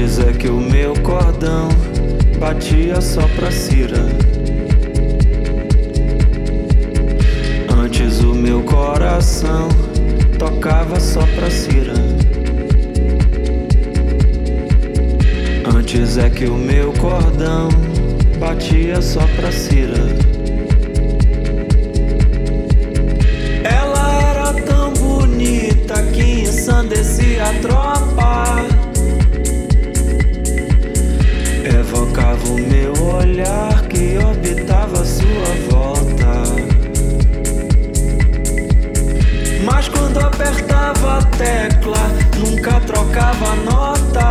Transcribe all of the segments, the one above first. antes é que o meu cordão batia só pra Cira. Antes o meu coração tocava só pra Cira. Antes é que o meu cordão batia só pra Cira. Ela era tão bonita que ensandecia a tropa. Evocava o meu olhar que orbitava a sua volta. Mas quando apertava a tecla, nunca trocava nota.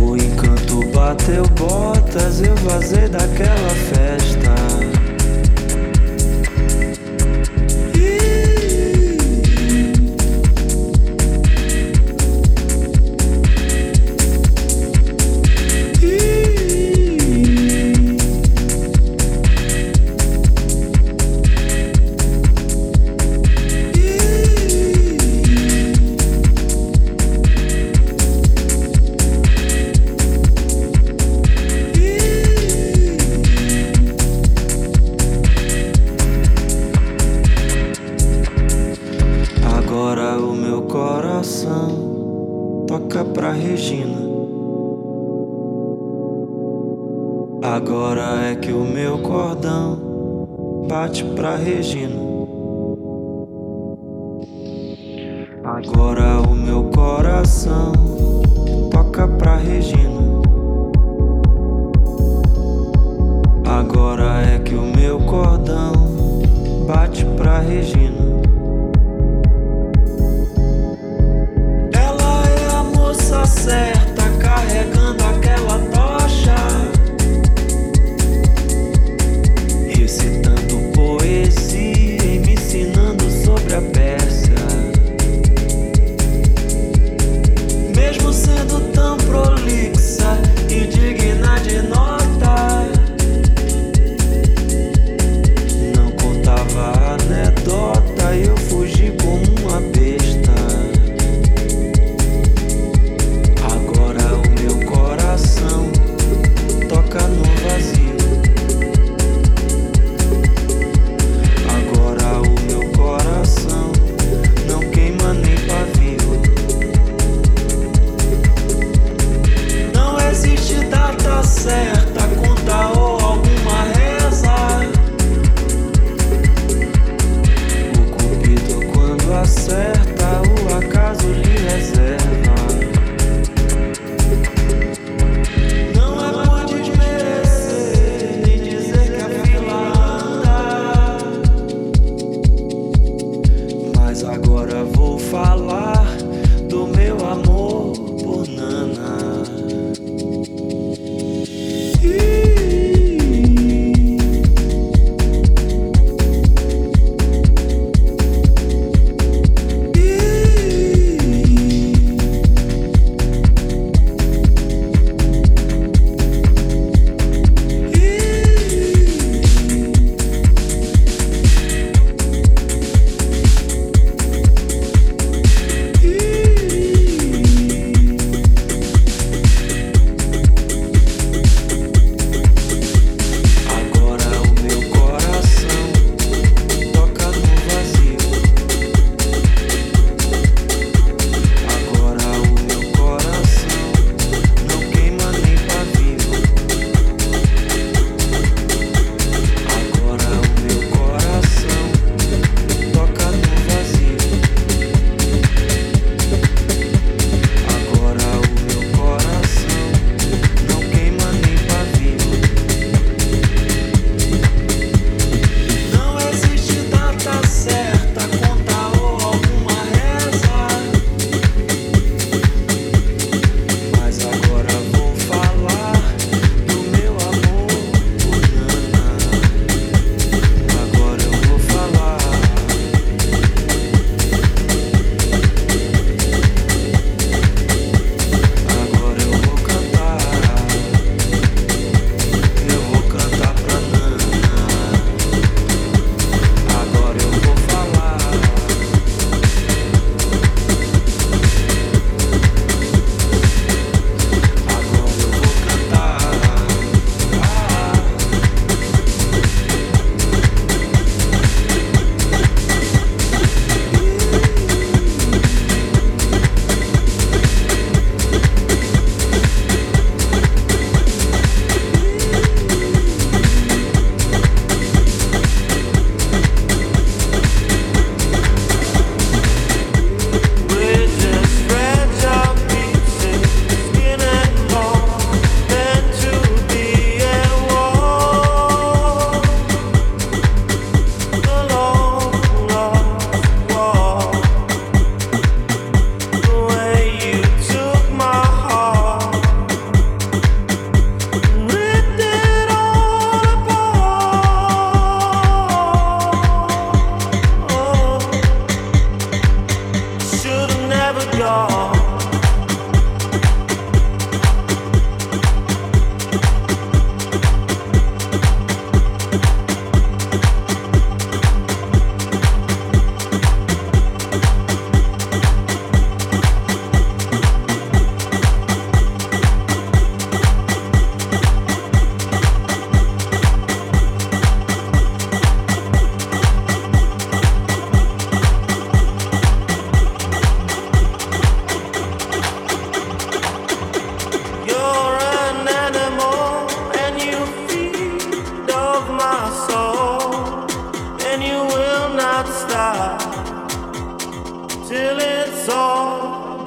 O encanto bateu botas, eu vazei daquela festa. Agora é que o meu cordão bate pra Regina. Agora o meu coração toca pra Regina. Agora é que o meu cordão bate pra Regina. Ela é a moça certa carregando aquela tocha. Recitando poesia e me ensinando sobre a Pérsia. Mesmo sendo tão prolixa e digna de nota, não contava anedota, eu fugi como uma besta. Agora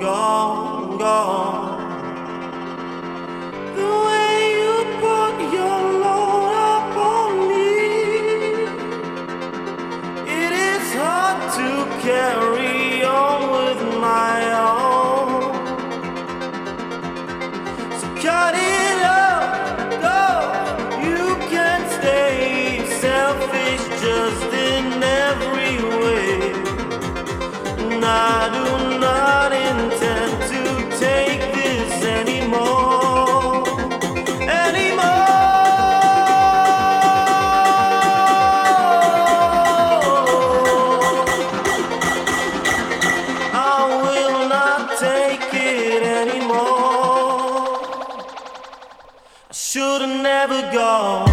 gone. The way you put your load up on me, it is hard to carry on with my own. So cut it. I do not intend to take this anymore. I will not take it anymore. I should have never gone.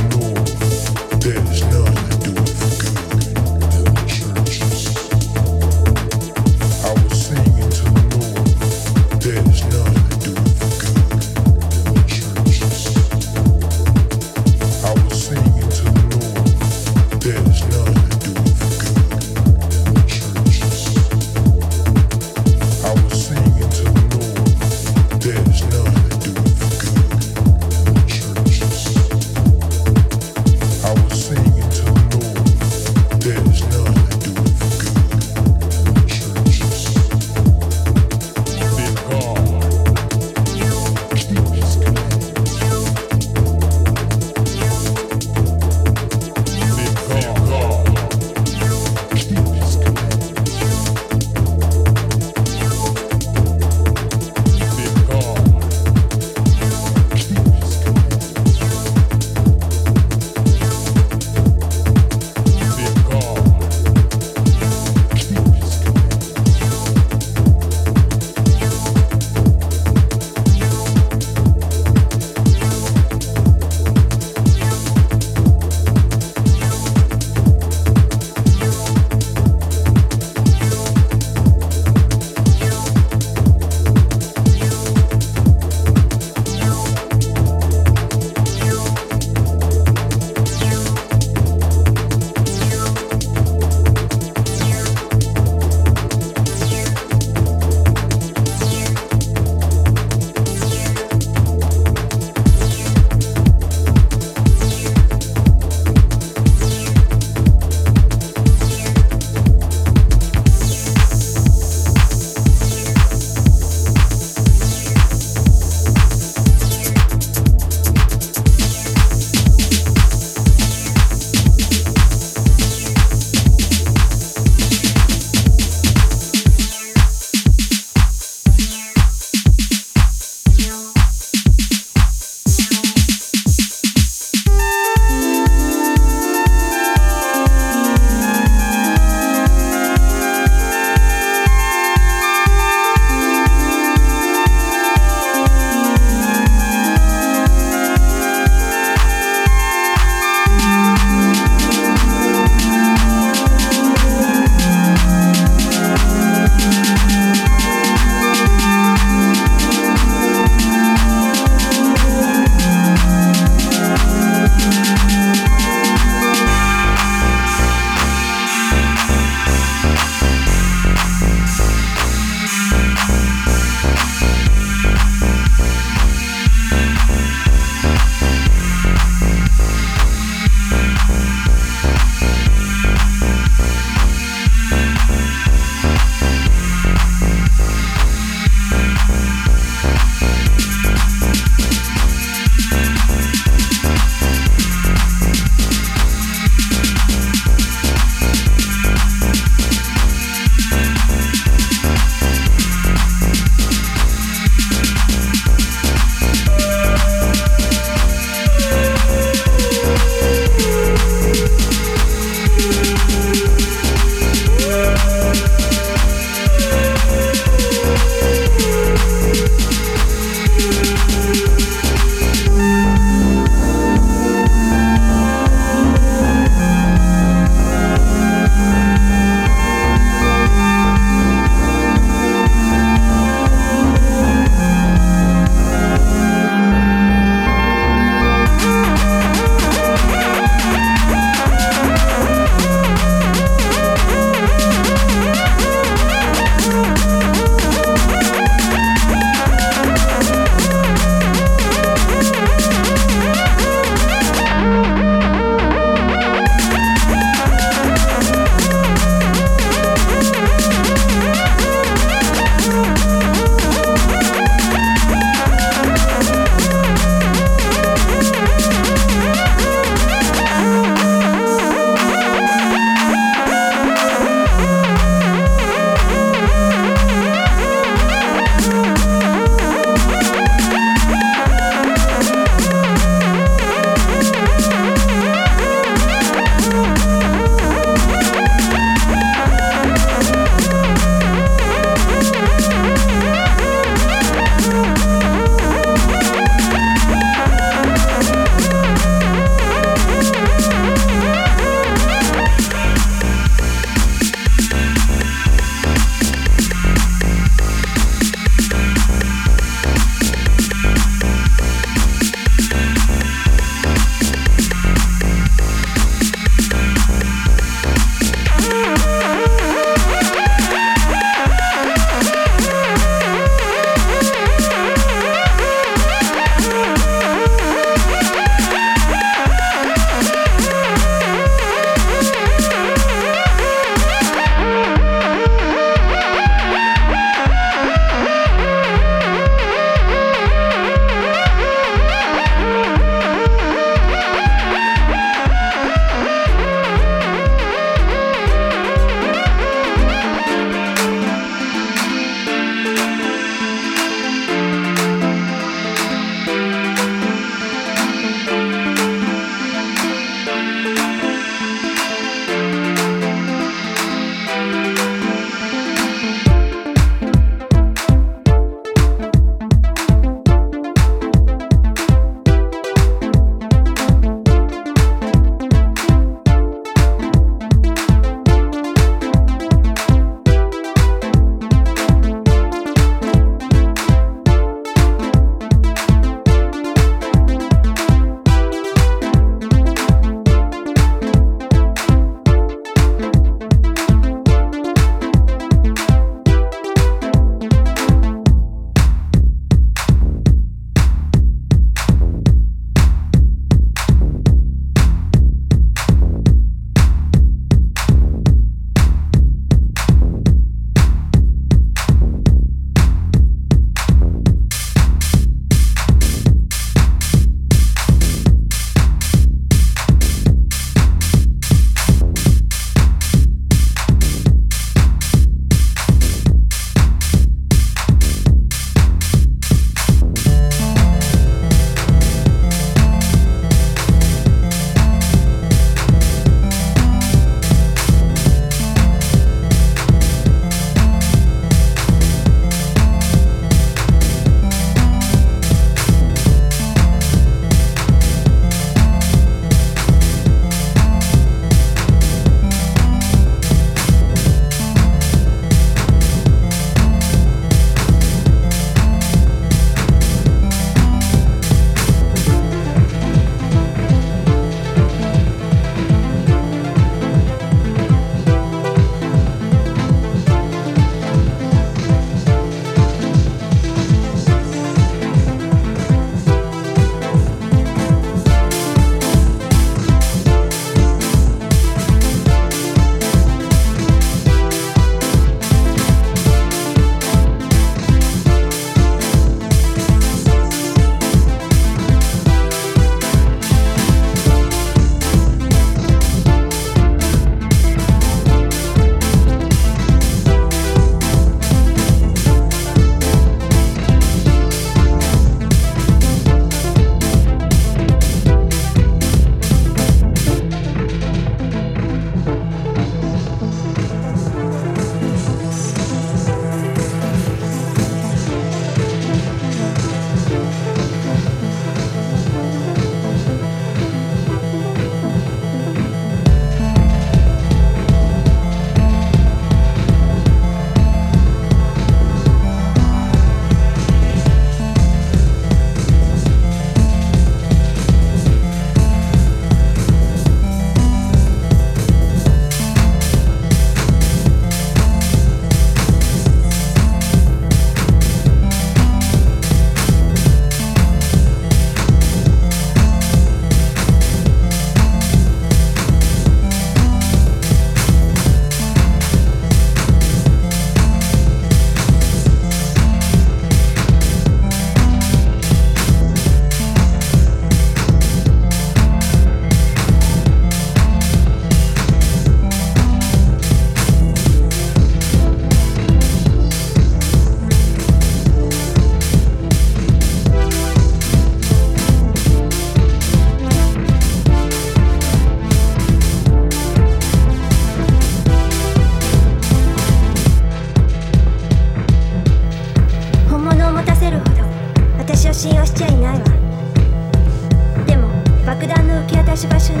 し場所に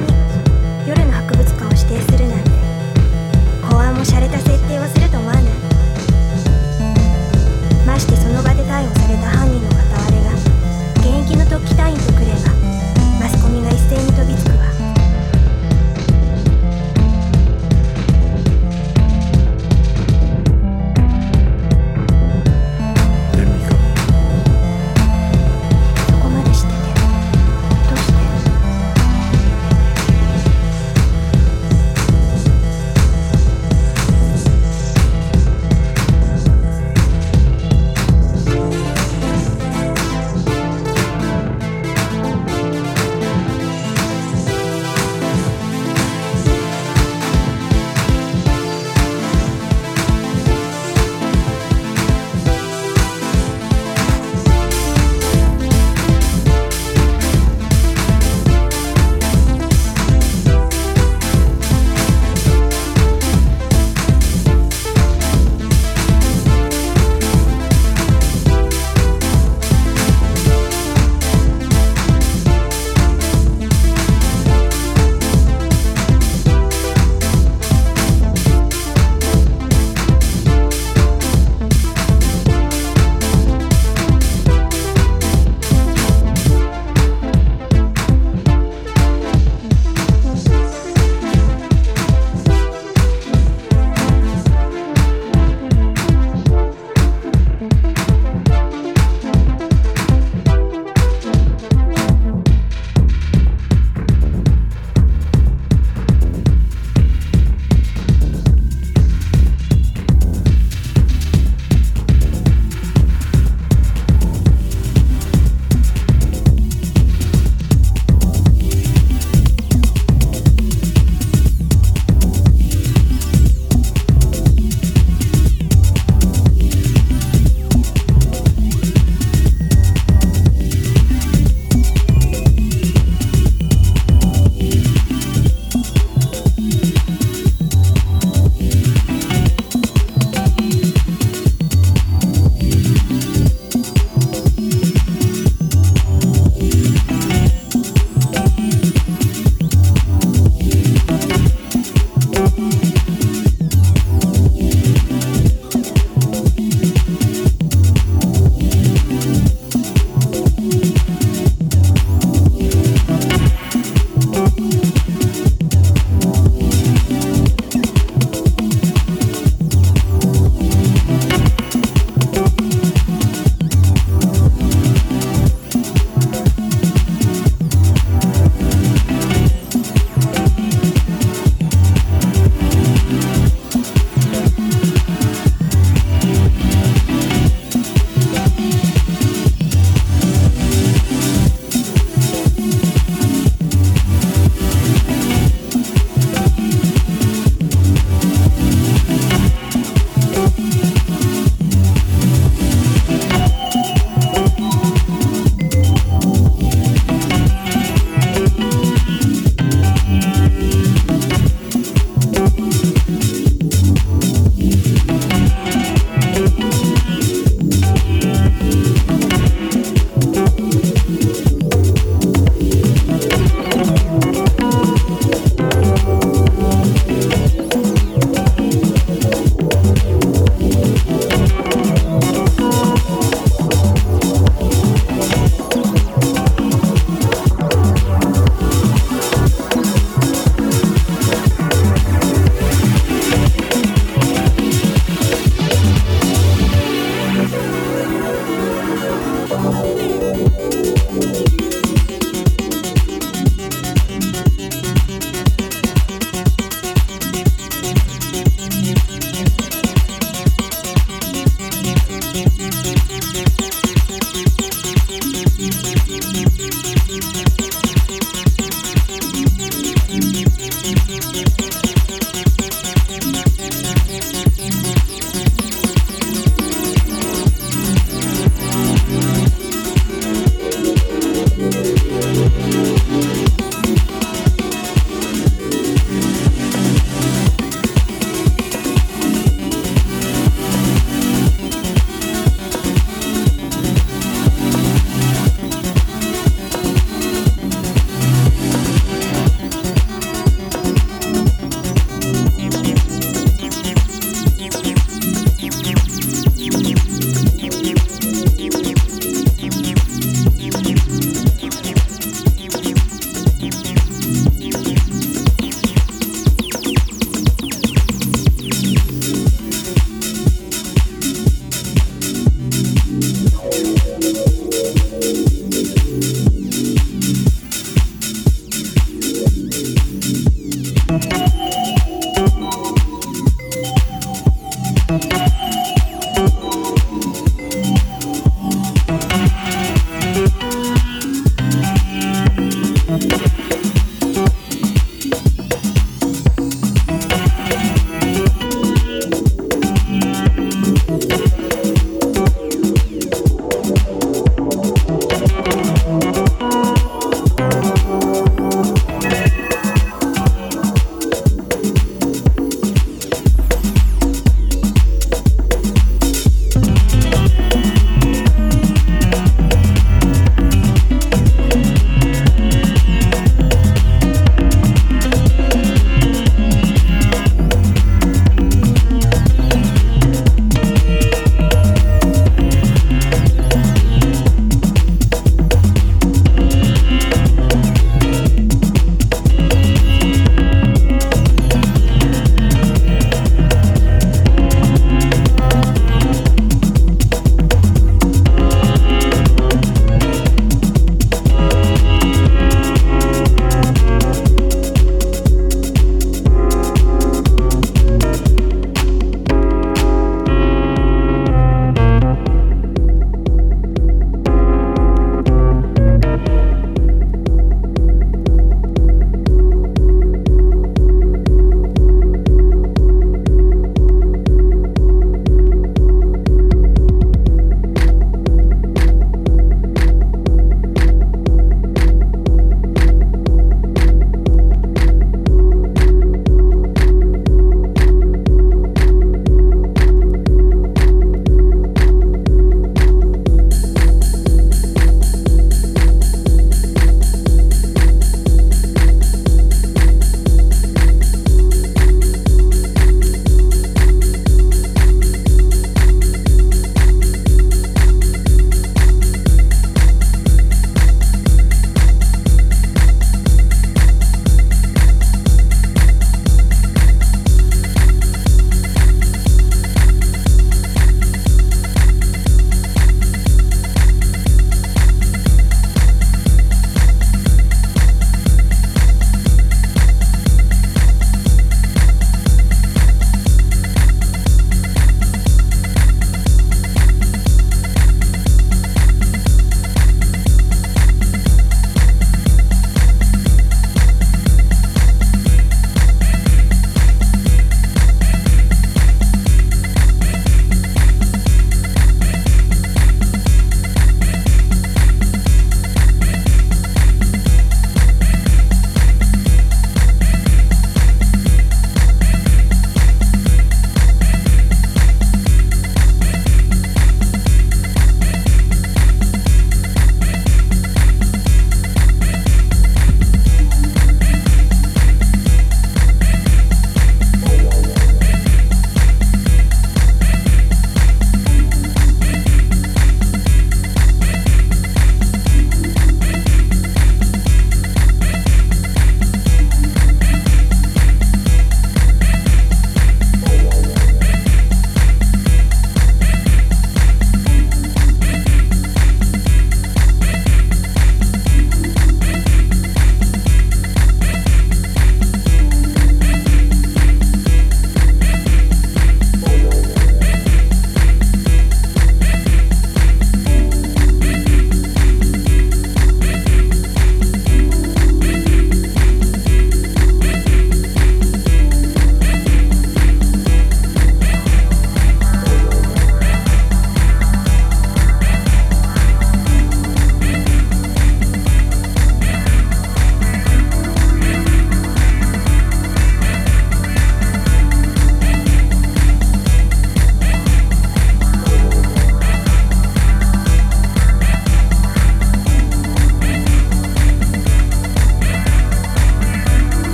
夜の博物館を指定するなんて公安も洒落た設定をすると思わない。ましてその場で逮捕された犯人の片割れが現役の特技隊員とくればマスコミが一斉に飛びつくわ。